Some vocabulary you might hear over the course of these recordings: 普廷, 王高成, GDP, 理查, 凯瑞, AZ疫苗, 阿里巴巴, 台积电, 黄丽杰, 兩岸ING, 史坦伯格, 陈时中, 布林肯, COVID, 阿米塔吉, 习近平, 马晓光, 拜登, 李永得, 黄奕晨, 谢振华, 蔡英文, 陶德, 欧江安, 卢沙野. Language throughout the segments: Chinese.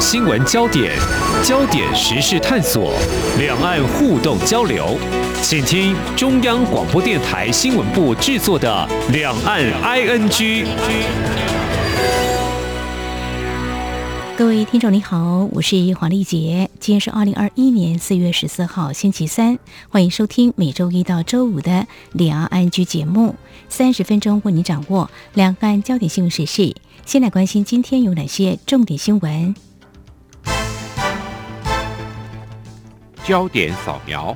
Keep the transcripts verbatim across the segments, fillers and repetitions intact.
岸新闻焦点、焦点时事探索、两岸互动交流，请听中央广播电台新闻部制作的《两岸 I N G》。各位听众你好，我是黄丽杰，今天是二零二一年四月十四号星期三，欢迎收听每周一到周五的两岸 I N G 节目，三十分钟为您掌握两岸焦点新闻时事。先来关心今天有哪些重点新闻。焦点扫描。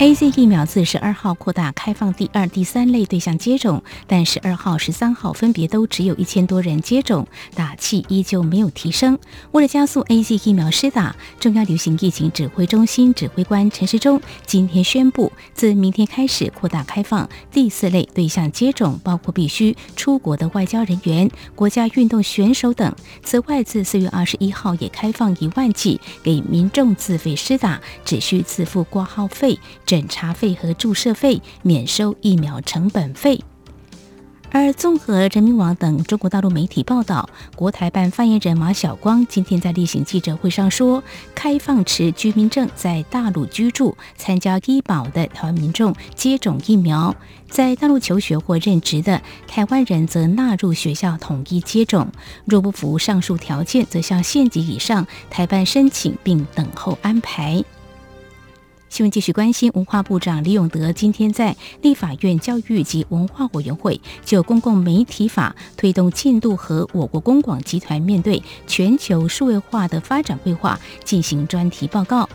A Z 疫苗自十二号扩大开放第二、第三类对象接种，但十二号、十三号分别都只有一千多人接种，打气依旧没有提升。为了加速 A Z 疫苗施打，中央流行疫情指挥中心指挥官陈时中今天宣布，自明天开始扩大开放第四类对象接种，包括必须出国的外交人员、国家运动选手等。此外，自四月二十一号也开放一万剂给民众自费施打，只需自付挂号费、诊查费和注射费，免收疫苗成本费。而综合人民网等中国大陆媒体报道，国台办发言人马晓光今天在例行记者会上说，开放持居民证在大陆居住、参加医保的台湾民众接种疫苗，在大陆求学或任职的台湾人则纳入学校统一接种，若不符上述条件，则向县级以上台办申请并等候安排。新闻继续关心，文化部长李永得今天在立法院教育及文化委员会就公共媒体法推动进度和我国公广集团面对全球数位化的发展规划进行专题报告。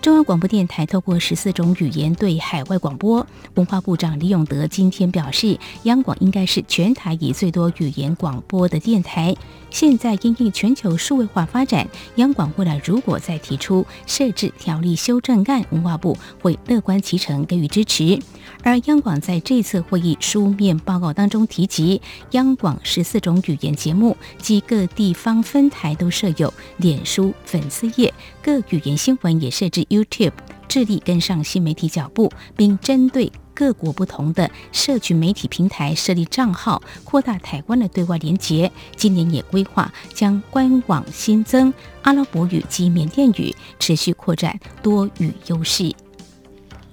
中央广播电台透过十四种语言对海外广播，文化部长李永得今天表示，央广应该是全台以最多语言广播的电台，现在因应全球数位化发展，央广未来如果再提出设置条例修正案，文化部会乐观其成给予支持。而央广在这次会议书面报告当中提及，央广十四种语言节目及各地方分台都设有脸书粉丝页，各语言新闻也设置YouTube， 致力跟上新媒体脚步，并针对各国不同的社群媒体平台设立账号，扩大台湾的对外连结。今年也规划将官网新增阿拉伯语及缅甸语，持续扩展多语优势。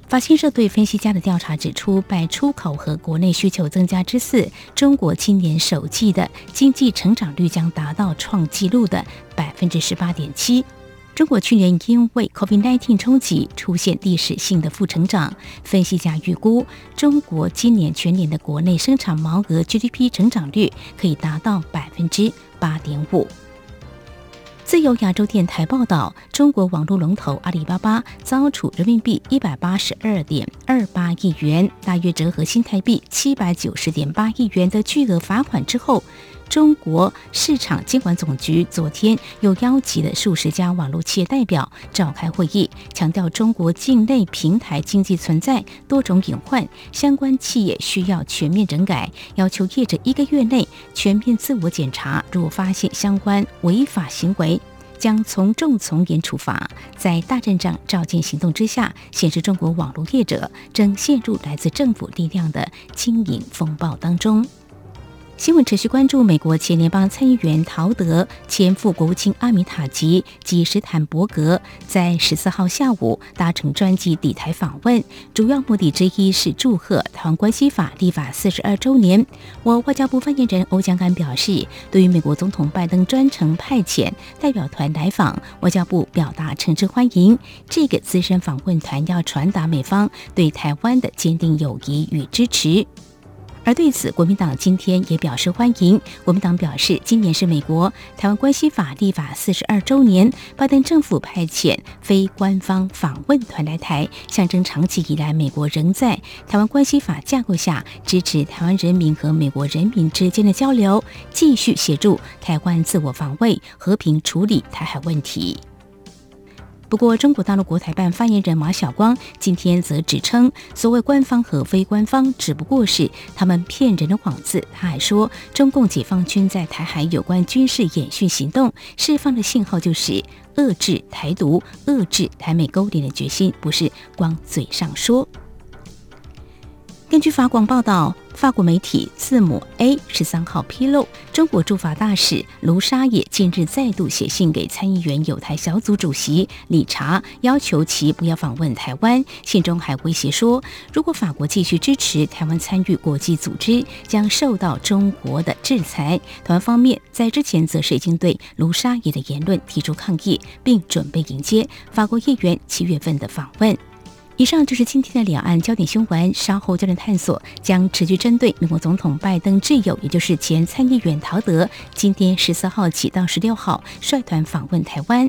法新社对分析家的调查指出，拜出口和国内需求增加之四，中国今年首季的经济成长率将达到创纪录的 百分之十八点七。中国去年因为 COVID 十九 冲击出现历史性的负成长，分析家预估中国今年全年的国内生产毛额 G D P 成长率可以达到 百分之八点五。自由亚洲电台报道，中国网络龙头阿里巴巴遭处人民币 一百八十二点二八亿元，大约折合新台币 七百九十点八亿元的巨额罚款之后，中国市场监管总局昨天又邀集了数十家网络企业代表召开会议，强调中国境内平台经济存在多种隐患，相关企业需要全面整改，要求业者一个月内全面自我检查，若发现相关违法行为，将从重从严处罚。在大阵仗召见行动之下，显示中国网络业者正陷入来自政府力量的经营风暴当中。新闻持续关注美国前联邦参议员陶德、前副国务卿阿米塔吉及史坦伯格在十四号下午搭乘专机抵台访问，主要目的之一是祝贺《台湾关系法》立法四十二周年。我外交部发言人欧江安表示，对于美国总统拜登专程派遣代表团来访，外交部表达诚挚欢迎。这个资深访问团要传达美方对台湾的坚定友谊与支持。而对此，国民党今天也表示欢迎。国民党表示，今年是美国《台湾关系法》立法四十二周年，拜登政府派遣非官方访问团来台，象征长期以来美国仍在《台湾关系法》架构下支持台湾人民和美国人民之间的交流，继续协助台湾自我防卫，和平处理台海问题。不过，中国大陆国台办发言人马晓光今天则指称，所谓官方和非官方只不过是他们骗人的幌子。他还说，中共解放军在台海有关军事演训行动释放的信号就是遏制台独、遏制台美勾连的决心，不是光嘴上说。根据法广报道，法国媒体字母 A 十三号披露，中国驻法大使卢沙野近日再度写信给参议员友台小组主席理查，要求其不要访问台湾。信中还威胁说，如果法国继续支持台湾参与国际组织，将受到中国的制裁。台湾方面在之前则是已经对卢沙野的言论提出抗议，并准备迎接法国议员七月份的访问。以上就是今天的两岸焦点新闻，稍后焦点探索将持续针对美国总统拜登挚友，也就是前参议员陶德，今天十四号起到十六号率团访问台湾。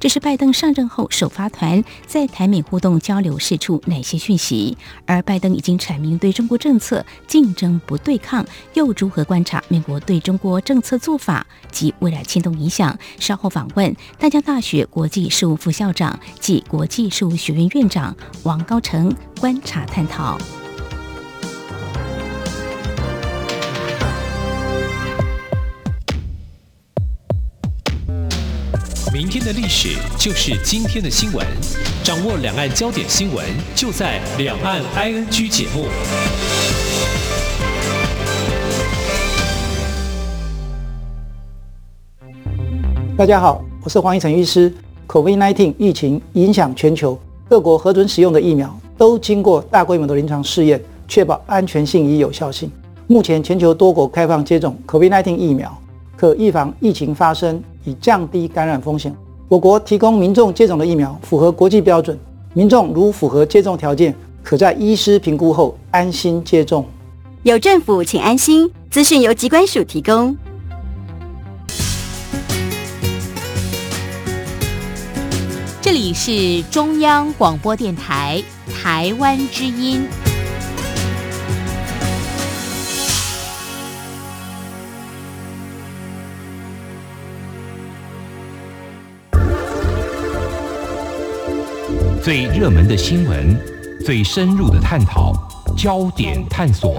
这是拜登上任后首发团在台美互动交流释出哪些讯息？而拜登已经阐明对中国政策竞争不对抗，又如何观察美国对中国政策做法及未来牵动影响？稍后访问淡江大学国际事务副校长及国际事务学院院长王高成，观察探讨。明天的历史就是今天的新闻，掌握两岸焦点新闻，就在两岸 I N G 节目。大家好，我是黄奕晨医师。 COVID 十九 疫情影响全球，各国核准使用的疫苗都经过大规模的临床试验，确保安全性与有效性。目前全球多国开放接种 COVID 十九 疫苗，可预防疫情发生，以降低感染风险。我国提供民众接种的疫苗符合国际标准，民众如符合接种条件，可在医师评估后安心接种。有政府，请安心。资讯由疾管署提供。这里是中央广播电台台湾之音。最热门的新闻，最深入的探讨，焦点探索。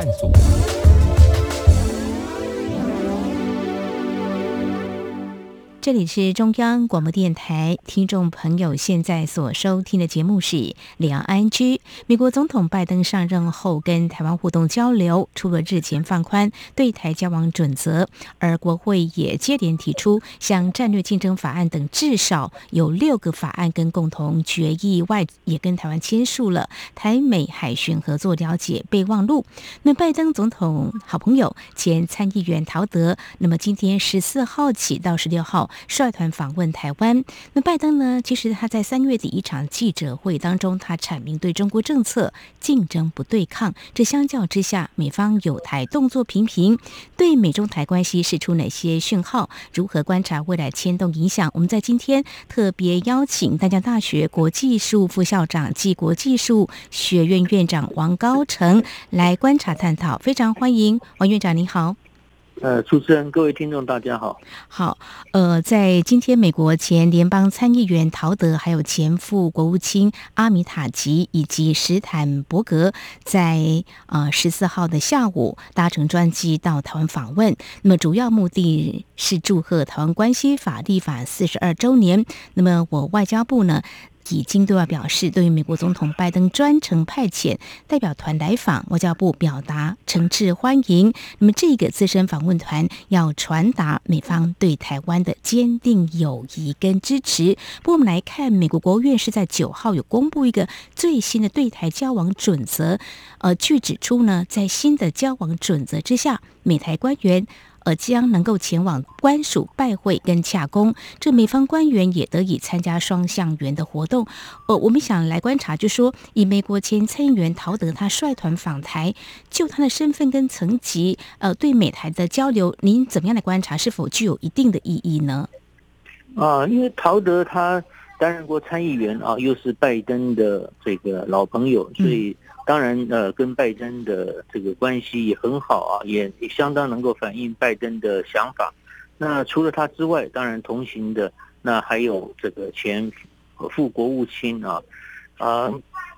这里是中央广播电台，听众朋友现在所收听的节目是两岸 I N G。 美国总统拜登上任后跟台湾互动交流，除了日前放宽对台交往准则，而国会也接连提出像战略竞争法案等至少有六个法案跟共同决议外，也跟台湾签署了台美海巡合作了解备忘录。那拜登总统好朋友前参议员陶德，那么今天十四号起到十六号率团访问台湾。那拜登呢，其实他在三月底一场记者会当中，他阐明对中国政策竞争不对抗，这相较之下美方友台动作频频，对美中台关系释出哪些讯号？如何观察未来牵动影响？我们在今天特别邀请淡江大学国际事务副校长暨国际事务学院院长王高成来观察探讨，非常欢迎王院长，您好。呃，主持人，各位听众，大家好。好，呃，在今天，美国前联邦参议员陶德，还有前副国务卿阿米塔吉以及史坦伯格在，呃十四号的下午搭乘专机到台湾访问。那么主要目的是祝贺台湾关系法立法四十二周年。那么我外交部呢，已经对外表示，对于美国总统拜登专程派遣代表团来访，外交部表达诚挚欢迎。那么这个自身访问团要传达美方对台湾的坚定友谊跟支持。不过我们来看，美国国务院是在九号有公布一个最新的对台交往准则，呃，据指出呢，在新的交往准则之下，美台官员而将能够前往官署拜会跟洽公，这美方官员也得以参加双向园的活动。呃，我们想来观察，就说以美国前参议员陶德他率团访台，就他的身份跟层级，呃，对美台的交流，您怎么样的观察，是否具有一定的意义呢？啊，因为陶德他担任过参议员啊，又是拜登的这个老朋友，所以当然呃，跟拜登的这个关系也很好啊，也相当能够反映拜登的想法。那除了他之外，当然同行的那还有这个前副国务卿啊，啊，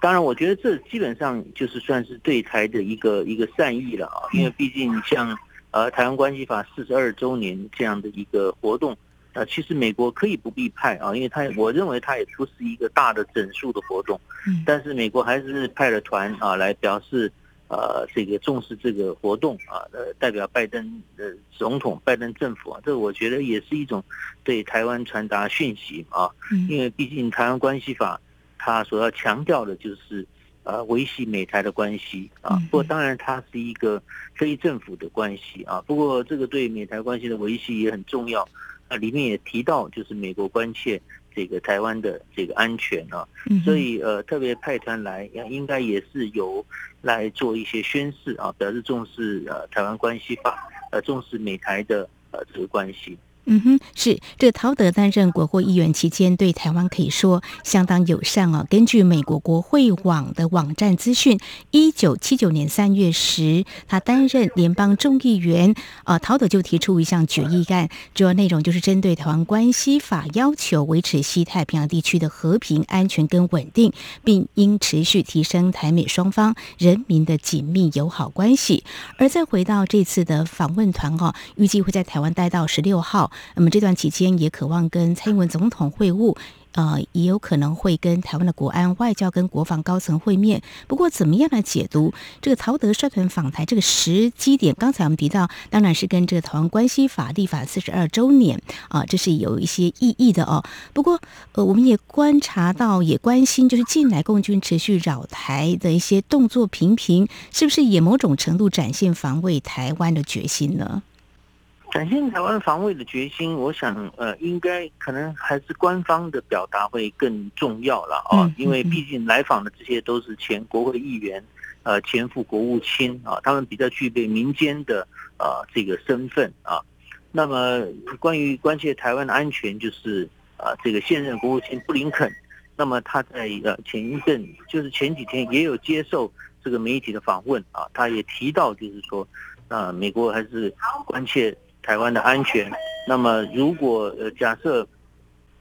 当然我觉得这基本上就是算是对台的一个一个善意了啊，因为毕竟像呃台湾关系法四十二周年这样的一个活动。呃，其实美国可以不必派啊，因为他我认为他也不是一个大的整数的活动，但是美国还是派了团啊来表示呃这个重视这个活动啊，呃代表拜登呃总统拜登政府啊，这我觉得也是一种对台湾传达讯息啊，因为毕竟台湾关系法它所要强调的就是呃维系美台的关系啊，不过当然它是一个非政府的关系啊，不过这个对美台关系的维系也很重要啊，里面也提到就是美国关切这个台湾的这个安全啊，所以呃特别派团来应该也是由来做一些宣示啊，表示重视呃台湾关系法，呃重视美台的呃这个关系。嗯哼，是这陶德担任国会议员期间，对台湾可以说相当友善哦。根据美国国会网的网站资讯，一九七九年三月时，他担任联邦众议员，呃，陶德就提出一项决议案，主要内容就是针对《台湾关系法》要求维持西太平洋地区的和平、安全跟稳定，并应持续提升台美双方人民的紧密友好关系。而再回到这次的访问团哦，预计会在台湾待到十六号。那么这段期间也渴望跟蔡英文总统会晤，呃，也有可能会跟台湾的国安、外交跟国防高层会面。不过怎么样来解读这个陶德率团访台这个时机点？刚才我们提到，当然是跟这个台湾关系法立法四十二周年啊、呃，这是有一些意义的哦。不过呃，我们也观察到，也关心就是近来共军持续扰台的一些动作频频，是不是也某种程度展现防卫台湾的决心呢？展现台湾防卫的决心，我想呃应该可能还是官方的表达会更重要了啊，因为毕竟来访的这些都是前国会议员，呃前副国务卿啊，他们比较具备民间的呃这个身份啊。那么关于关切台湾的安全，就是呃这个现任国务卿布林肯，那么他在呃前一阵就是前几天也有接受这个媒体的访问啊，他也提到就是说呃美国还是关切台湾的安全，那么如果呃假设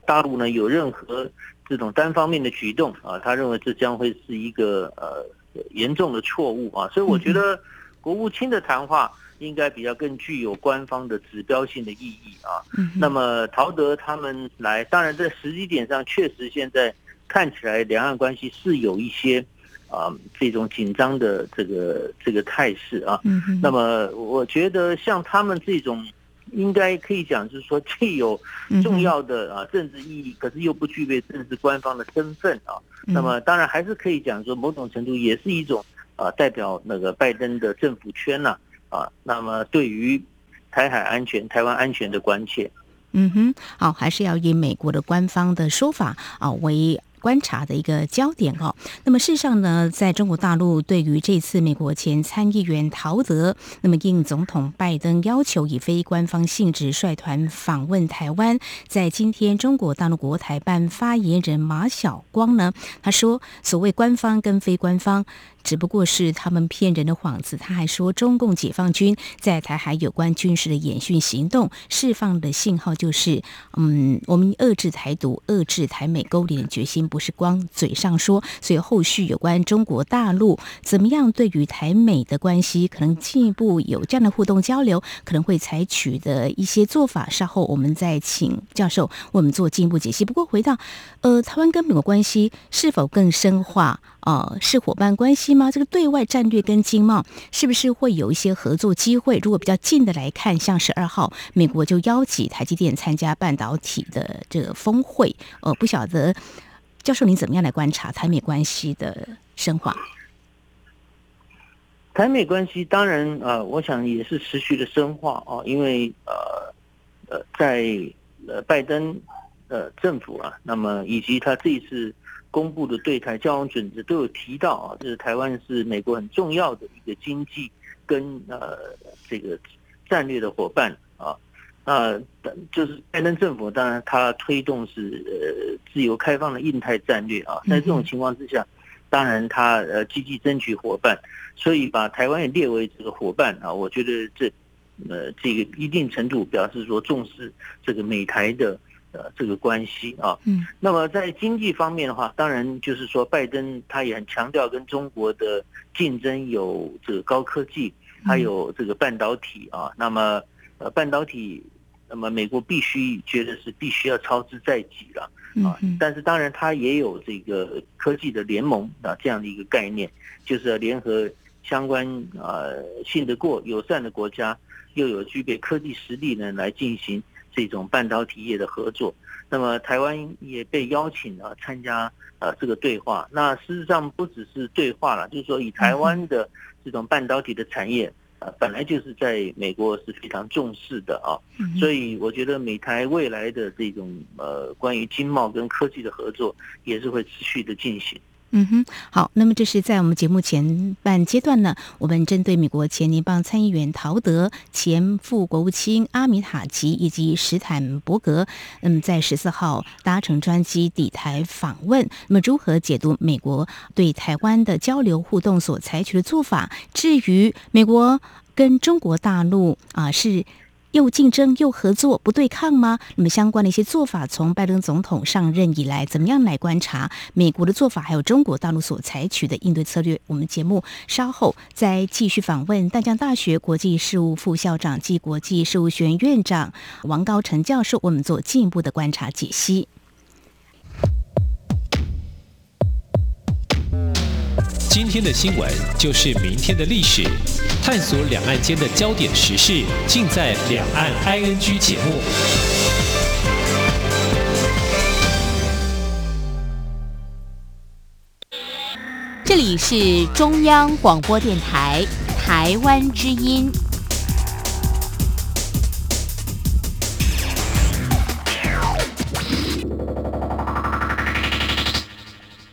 大陆呢有任何这种单方面的举动啊，他认为这将会是一个呃严重的错误啊，所以我觉得国务卿的谈话应该比较更具有官方的指标性的意义啊。那么陶德他们来，当然在时机点上确实现在看起来两岸关系是有一些啊，这种紧张的这个这个态势啊，嗯，那么我觉得像他们这种，应该可以讲就是说既有重要的啊政治意义，可是又不具备政治官方的身份啊，那么当然还是可以讲说某种程度也是一种啊代表那个拜登的政府圈呐 啊, 啊，那么对于台海安全、台湾安全的关切，嗯哼，好，还是要以美国的官方的说法啊为观察的一个焦点哦。那么事实上呢，在中国大陆对于这次美国前参议员陶德，那么应总统拜登要求以非官方性质率团访问台湾，在今天中国大陆国台办发言人马晓光呢，他说所谓官方跟非官方只不过是他们骗人的幌子。他还说中共解放军在台海有关军事的演训行动释放的信号就是嗯，我们遏制台独、遏制台美勾连的决心不是光嘴上说，所以后续有关中国大陆怎么样对于台美的关系可能进一步有这样的互动交流，可能会采取的一些做法，稍后我们再请教授我们做进一步解析。不过回到呃，台湾跟美国关系是否更深化，呃，是伙伴关系吗？这个对外战略跟经贸是不是会有一些合作机会？如果比较近的来看，像十二号美国就邀请台积电参加半导体的这个峰会，呃，不晓得教授您怎么样来观察台美关系的深化？台美关系当然呃，我想也是持续的深化啊，因为呃呃，在呃拜登呃政府啊，那么以及他这一次公布的对台交往准则都有提到啊，就是台湾是美国很重要的一个经济跟呃这个战略的伙伴啊。那就是拜登政府当然他推动是呃自由开放的印太战略啊，在这种情况之下，当然他呃积极争取伙伴，所以把台湾也列为这个伙伴啊，我觉得这呃这个一定程度表示说重视这个美台的呃，这个关系啊，嗯，那么在经济方面的话，当然就是说，拜登他也很强调跟中国的竞争有这个高科技，还有这个半导体啊。那么呃，半导体，那么美国必须觉得是必须要操之在己了啊。但是当然，他也有这个科技的联盟啊这样的一个概念，就是要联合相关呃信得过友善的国家，又有具备科技实力呢，来进行这种半导体业的合作。那么台湾也被邀请了、啊、参加呃这个对话。那事实上不只是对话了，就是说以台湾的这种半导体的产业，呃本来就是在美国是非常重视的啊。所以我觉得美台未来的这种呃关于经贸跟科技的合作也是会持续的进行。嗯哼，好，那么这是在我们节目前半阶段呢，我们针对美国前联邦参议员陶德、前副国务卿阿米塔吉以及史坦伯格，嗯，在十四号搭乘专机抵台访问，那么如何解读美国对台湾的交流互动所采取的做法？至于美国跟中国大陆啊是又竞争又合作不对抗吗？那么相关的一些做法，从拜登总统上任以来，怎么样来观察美国的做法，还有中国大陆所采取的应对策略？我们节目稍后再继续访问淡江大学国际事务副校长暨国际事务学院院长王高成教授，我们做进一步的观察解析。今天的新闻就是明天的历史，探索两岸间的焦点时事，尽在《两岸 I N G》节目。这里是中央广播电台《台湾之音》。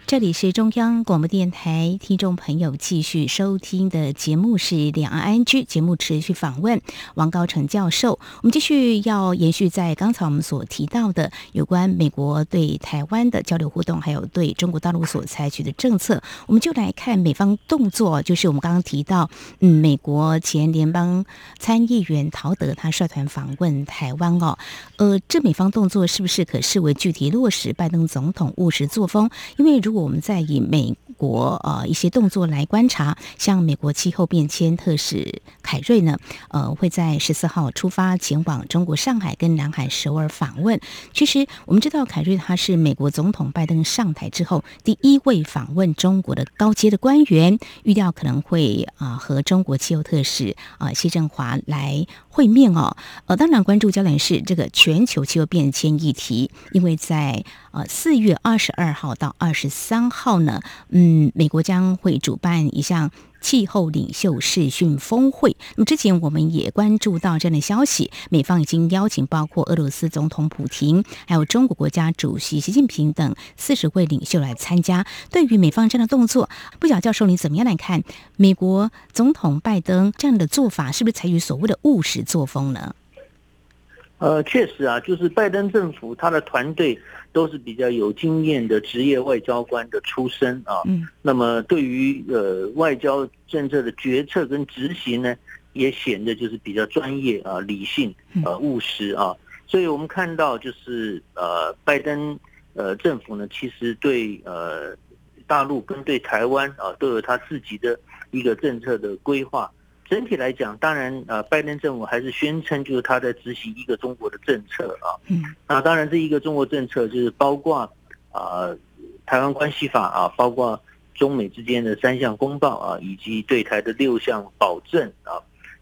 这里是中央广播电台，听众朋友继续收听的节目是两岸 I N G， 节目持续访问王高成教授。我们继续要延续在刚才我们所提到的有关美国对台湾的交流互动，还有对中国大陆所采取的政策，我们就来看美方动作。就是我们刚刚提到，嗯，美国前联邦参议员陶德他率团访问台湾哦，呃，这美方动作是不是可视为具体落实拜登总统务实作风？因为如果我们再以美国呃一些动作来观察，像美国气候变迁特使凯瑞呢，呃，会在十四号出发前往中国上海跟南海首尔访问。其实我们知道，凯瑞他是美国总统拜登上台之后第一位访问中国的高阶的官员，预料可能会啊、呃、和中国气候特使啊、呃、谢振华来会面哦。呃，当然关注焦点是这个全球气候变迁议题，因为在呃四月二十二号到二十三号呢，嗯。嗯，美国将会主办一项气候领袖视讯峰会。那么之前我们也关注到这样的消息，美方已经邀请包括俄罗斯总统普廷，还有中国国家主席习近平等四十位领袖来参加。对于美方这样的动作，不晓得教授你怎么样来看？美国总统拜登这样的做法，是不是采取所谓的务实作风呢？呃，确实啊，就是拜登政府他的团队都是比较有经验的职业外交官的出身啊。嗯。那么对于呃外交政策的决策跟执行呢，也显得就是比较专业啊、理性、呃务实啊。所以我们看到就是呃拜登呃政府呢，其实对呃大陆跟对台湾啊都有他自己的一个政策的规划。整体来讲，当然，呃，拜登政府还是宣称就是他在执行一个中国的政策啊。嗯。那当然，这一个中国政策就是包括啊、呃、台湾关系法啊，包括中美之间的三项公报啊，以及对台的六项保证啊。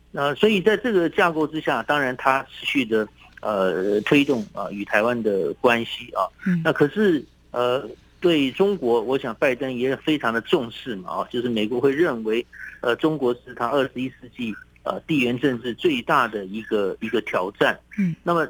那所以在这个架构之下，当然他持续的呃推动啊与台湾的关系啊。嗯。那可是呃。对中国，我想拜登也非常的重视嘛，啊，就是美国会认为，呃，中国是他二十一世纪呃地缘政治最大的一个一个挑战。嗯，那么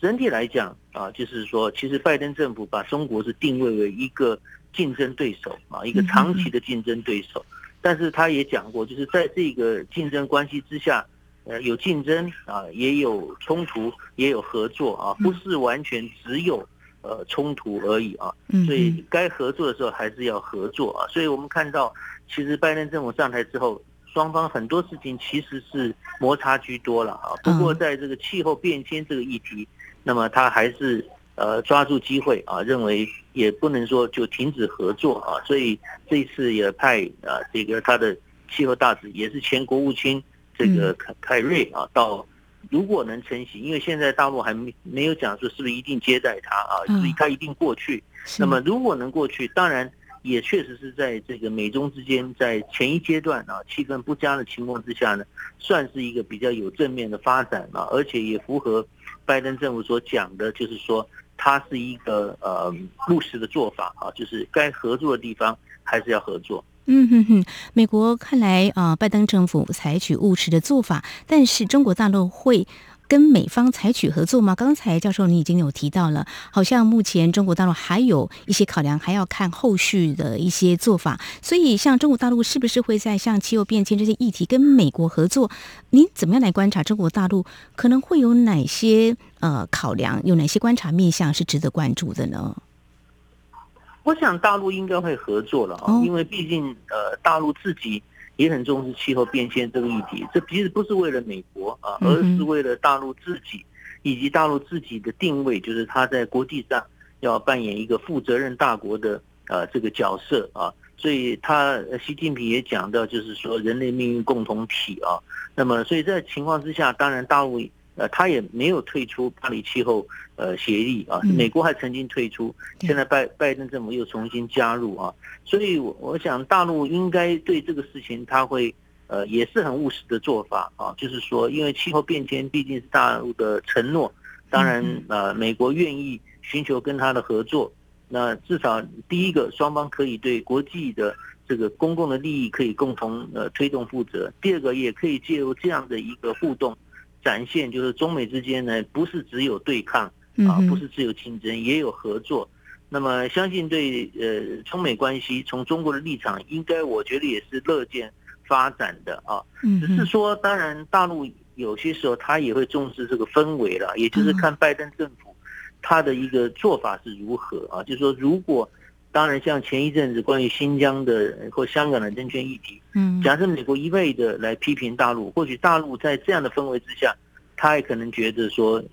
整体来讲啊，就是说，其实拜登政府把中国是定位为一个竞争对手啊，一个长期的竞争对手。但是他也讲过，就是在这个竞争关系之下，呃，有竞争啊，也有冲突，也有合作啊，不是完全只有呃，冲突而已啊，所以该合作的时候还是要合作啊。所以我们看到，其实拜登政府上台之后，双方很多事情其实是摩擦居多了啊。不过在这个气候变迁这个议题，那么他还是呃抓住机会啊，认为也不能说就停止合作啊。所以这一次也派啊这个他的气候大使，也是前国务卿这个凯瑞啊到。如果能成行，因为现在大陆还没有讲说是不是一定接待他啊，就是他一定过去。那么如果能过去，当然也确实是在这个美中之间在前一阶段啊气氛不佳的情况之下呢，算是一个比较有正面的发展啊，而且也符合拜登政府所讲的，就是说它是一个呃务实的做法啊，就是该合作的地方还是要合作。嗯哼哼，美国看来啊、呃，拜登政府采取务实的做法，但是中国大陆会跟美方采取合作吗？刚才教授你已经有提到了，好像目前中国大陆还有一些考量，还要看后续的一些做法。所以像中国大陆是不是会在像气候变迁这些议题跟美国合作？您怎么样来观察中国大陆可能会有哪些呃考量，有哪些观察面向是值得关注的呢？我想大陆应该会合作了、哦、因为毕竟呃大陆自己也很重视气候变迁这个议题，这其实不是为了美国啊，而是为了大陆自己以及大陆自己的定位，就是他在国际上要扮演一个负责任大国的呃这个角色啊，所以他习近平也讲到，就是说人类命运共同体啊，那么所以在情况之下，当然大陆呃，他也没有退出巴黎气候呃协议啊，美国还曾经退出，现在拜拜登政府又重新加入啊，所以我想大陆应该对这个事情，他会呃也是很务实的做法啊，就是说，因为气候变迁毕竟是大陆的承诺，当然呃美国愿意寻求跟他的合作，那至少第一个双方可以对国际的这个公共的利益可以共同呃推动负责，第二个也可以借由这样的一个互动。展现就是中美之间呢，不是只有对抗啊，不是只有竞争，也有合作。那么，相信对呃中美关系，从中国的立场，应该我觉得也是乐见发展的啊。只是说，当然大陆有些时候他也会重视这个氛围了，也就是看拜登政府他的一个做法是如何啊。就是说，如果当然像前一阵子关于新疆的或香港的人权议题，嗯，假设美国一味的来批评大陆，或许大陆在这样的氛围之下，他也可能觉得说，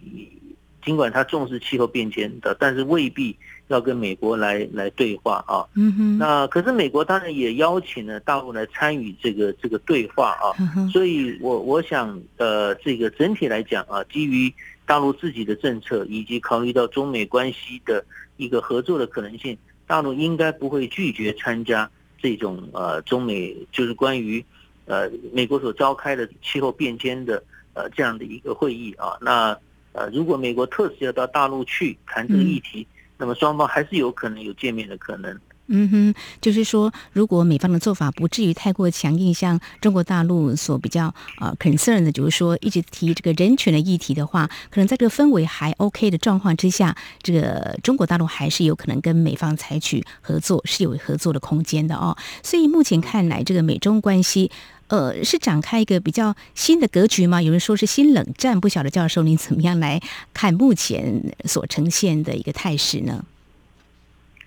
尽管他重视气候变迁的，但是未必要跟美国来来对话啊。嗯哼。那可是美国当然也邀请了大陆来参与这个这个对话啊。嗯、所以我我想呃，这个整体来讲啊，基于大陆自己的政策，以及考虑到中美关系的一个合作的可能性。大陆应该不会拒绝参加这种呃中美就是关于呃美国所召开的气候变迁的呃这样的一个会议啊。那呃如果美国特使要到大陆去谈这个议题，嗯、那么双方还是有可能有见面的可能。嗯哼，就是说，如果美方的做法不至于太过强硬，像中国大陆所比较呃 concern 的，就是说一直提这个人权的议题的话，可能在这个氛围还 OK 的状况之下，这个中国大陆还是有可能跟美方采取合作，是有合作的空间的哦。所以目前看来，这个美中关系。呃，是展开一个比较新的格局吗？有人说是新冷战，不晓得教授您怎么样来看目前所呈现的一个态势呢？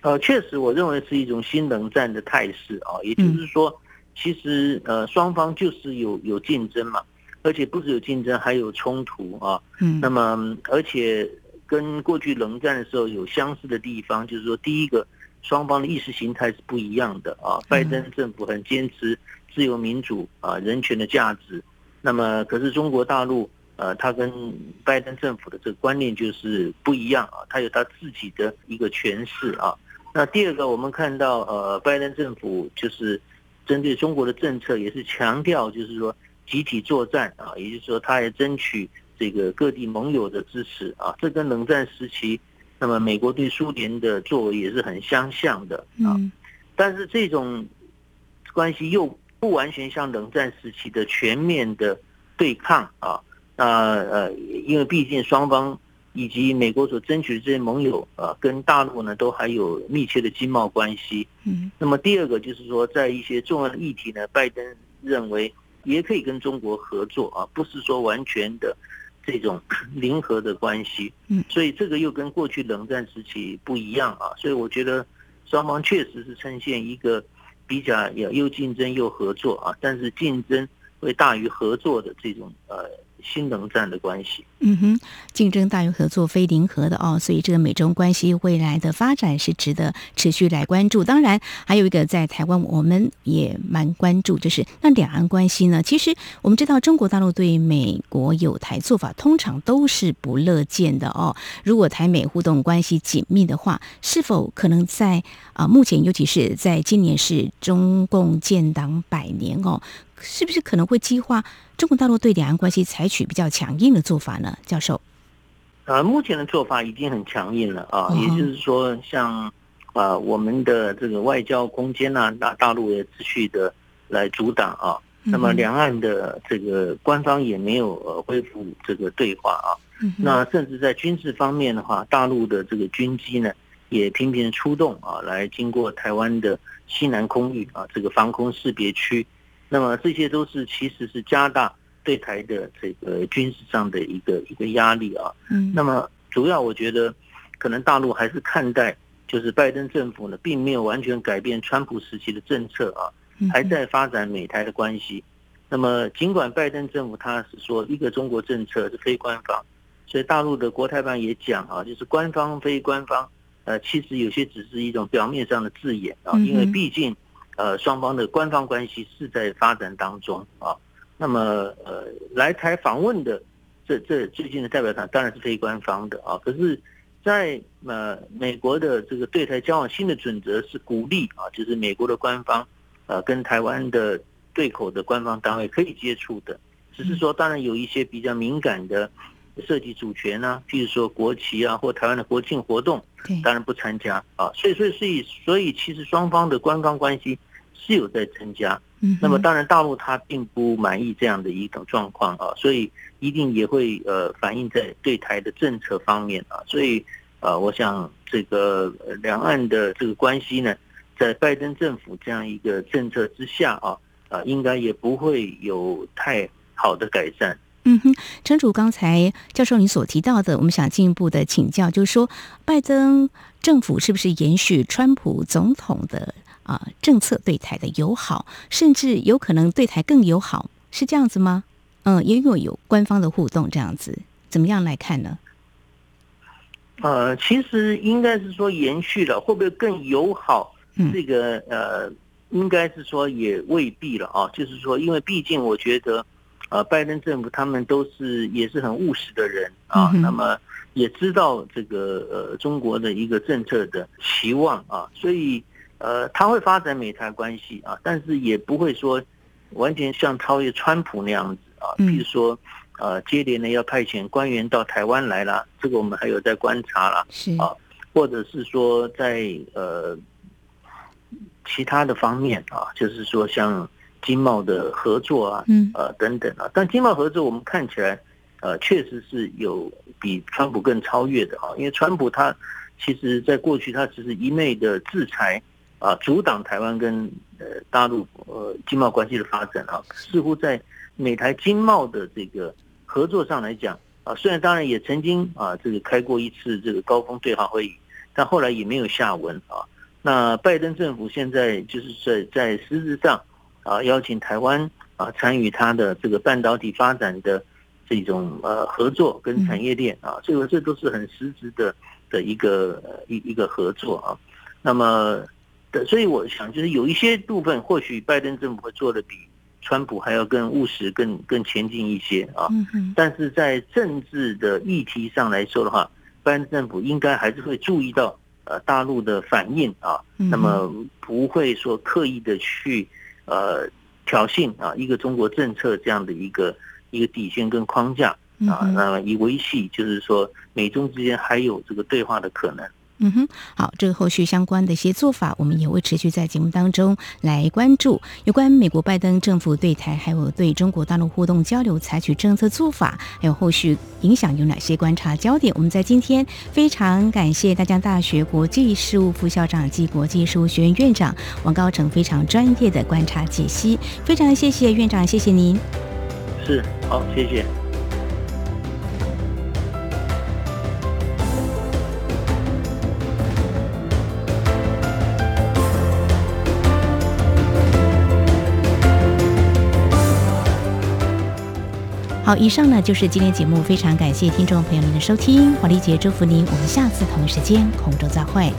呃，确实，我认为是一种新冷战的态势啊，也就是说，其实呃双方就是有有竞争嘛，而且不只有竞争，还有冲突啊。嗯。那么，而且跟过去冷战的时候有相似的地方，就是说，第一个，双方的意识形态是不一样的啊。拜登政府很坚持。自由民主啊，人权的价值。那么，可是中国大陆，呃，他跟拜登政府的这个观念就是不一样啊，他有他自己的一个诠释啊。那第二个，我们看到，呃，拜登政府就是针对中国的政策也是强调，就是说集体作战啊，也就是说，他也争取这个各地盟友的支持啊。这跟冷战时期，那么美国对苏联的作为也是很相像的啊。嗯、但是这种关系又。不完全像冷战时期的全面的对抗啊，那呃，因为毕竟双方以及美国所争取的这些盟友啊，跟大陆呢都还有密切的经贸关系。嗯，那么第二个就是说，在一些重要的议题呢，拜登认为也可以跟中国合作啊，不是说完全的这种零和的关系。嗯，所以这个又跟过去冷战时期不一样啊，所以我觉得双方确实是呈现一个。比较又竞争又合作啊，但是竞争会大于合作的这种呃新冷战的关系。嗯哼，竞争大于合作，非零和的哦，所以这个美中关系未来的发展是值得持续来关注。当然，还有一个在台湾我们也蛮关注，就是那两岸关系呢？其实我们知道，中国大陆对美国友台做法通常都是不乐见的哦。如果台美互动关系紧密的话，是否可能在啊、呃、目前，尤其是在今年是中共建党百年哦？是不是可能会激化中国大陆对两岸关系采取比较强硬的做法呢，教授？呃，目前的做法已经很强硬了啊，也就是说像，像啊我们的这个外交空间啊，大大陆也持续的来阻挡啊。那么两岸的这个官方也没有呃恢复这个对话啊。那甚至在军事方面的话，大陆的这个军机呢也频频出动啊，来经过台湾的西南空域啊这个防空识别区。那么这些都是其实是加大对台的这个军事上的一个一个压力啊。嗯，那么主要我觉得可能大陆还是看待就是拜登政府呢并没有完全改变川普时期的政策啊，还在发展美台的关系。那么尽管拜登政府他是说一个中国政策是非官方，所以大陆的国台办也讲啊，就是官方非官方呃其实有些只是一种表面上的字眼啊，因为毕竟呃，双方的官方关系是在发展当中啊。那么，呃，来台访问的这这最近的代表团当然是非官方的啊。可是在，在呃美国的这个对台交往新的准则是鼓励啊，就是美国的官方呃跟台湾的对口的官方单位可以接触的，只是说当然有一些比较敏感的涉及主权啊，譬如说国旗啊或台湾的国庆活动，当然不参加啊。所以，所以，所以，所以其实双方的官方关系是有在增加，那么当然大陆他并不满意这样的一种状况啊，所以一定也会呃反映在对台的政策方面啊，所以呃我想这个两岸的这个关系呢，在拜登政府这样一个政策之下啊，啊、呃、应该也不会有太好的改善。嗯哼，陈主，刚才教授你所提到的，我们想进一步的请教，就是说拜登政府是不是延续川普总统的？啊，政策对台的友好，甚至有可能对台更友好，是这样子吗？嗯，也有有官方的互动这样子，怎么样来看呢？呃，其实应该是说延续了，会不会更友好？这个呃，应该是说也未必了啊。就是说，因为毕竟我觉得，呃，拜登政府他们都是也是很务实的人啊，嗯、那么也知道这个呃中国的一个政策的期望啊，所以。呃，他会发展美台关系啊，但是也不会说完全像超越川普那样子啊。比如说，呃，接连呢要派遣官员到台湾来啦，这个我们还有在观察啦。是啊，或者是说在呃其他的方面啊，就是说像经贸的合作啊，嗯，呃等等啊。但经贸合作我们看起来，呃，确实是有比川普更超越的啊，因为川普他其实在过去他只是一昧的制裁。啊，阻挡台湾跟呃大陆呃经贸关系的发展啊，似乎在美台经贸的这个合作上来讲啊，虽然当然也曾经啊这个开过一次这个高峰对话会议，但后来也没有下文啊。那拜登政府现在就是在在实质上啊邀请台湾啊参与他的这个半导体发展的这种呃合作跟产业链啊，所以这都是很实质的的一个一一个合作啊。那么。对，所以我想就是有一些部分或许拜登政府会做的比川普还要更务实更更前进一些啊，但是在政治的议题上来说的话，拜登政府应该还是会注意到呃大陆的反应啊，那么不会说刻意的去呃挑衅啊一个中国政策这样的一个一个底线跟框架啊，那么以维系就是说美中之间还有这个对话的可能。嗯哼，好，这个后续相关的一些做法，我们也会持续在节目当中来关注。有关美国拜登政府对台还有对中国大陆互动交流采取政策做法，还有后续影响有哪些观察焦点，我们在今天非常感谢大江大学国际事务副校长暨国际事务学院院长王高成非常专业的观察解析，非常谢谢院长，谢谢您。是，好，谢谢。好，以上呢就是今天节目，非常感谢听众朋友您的收听，华丽姐祝福您，我们下次同一时间空中再会。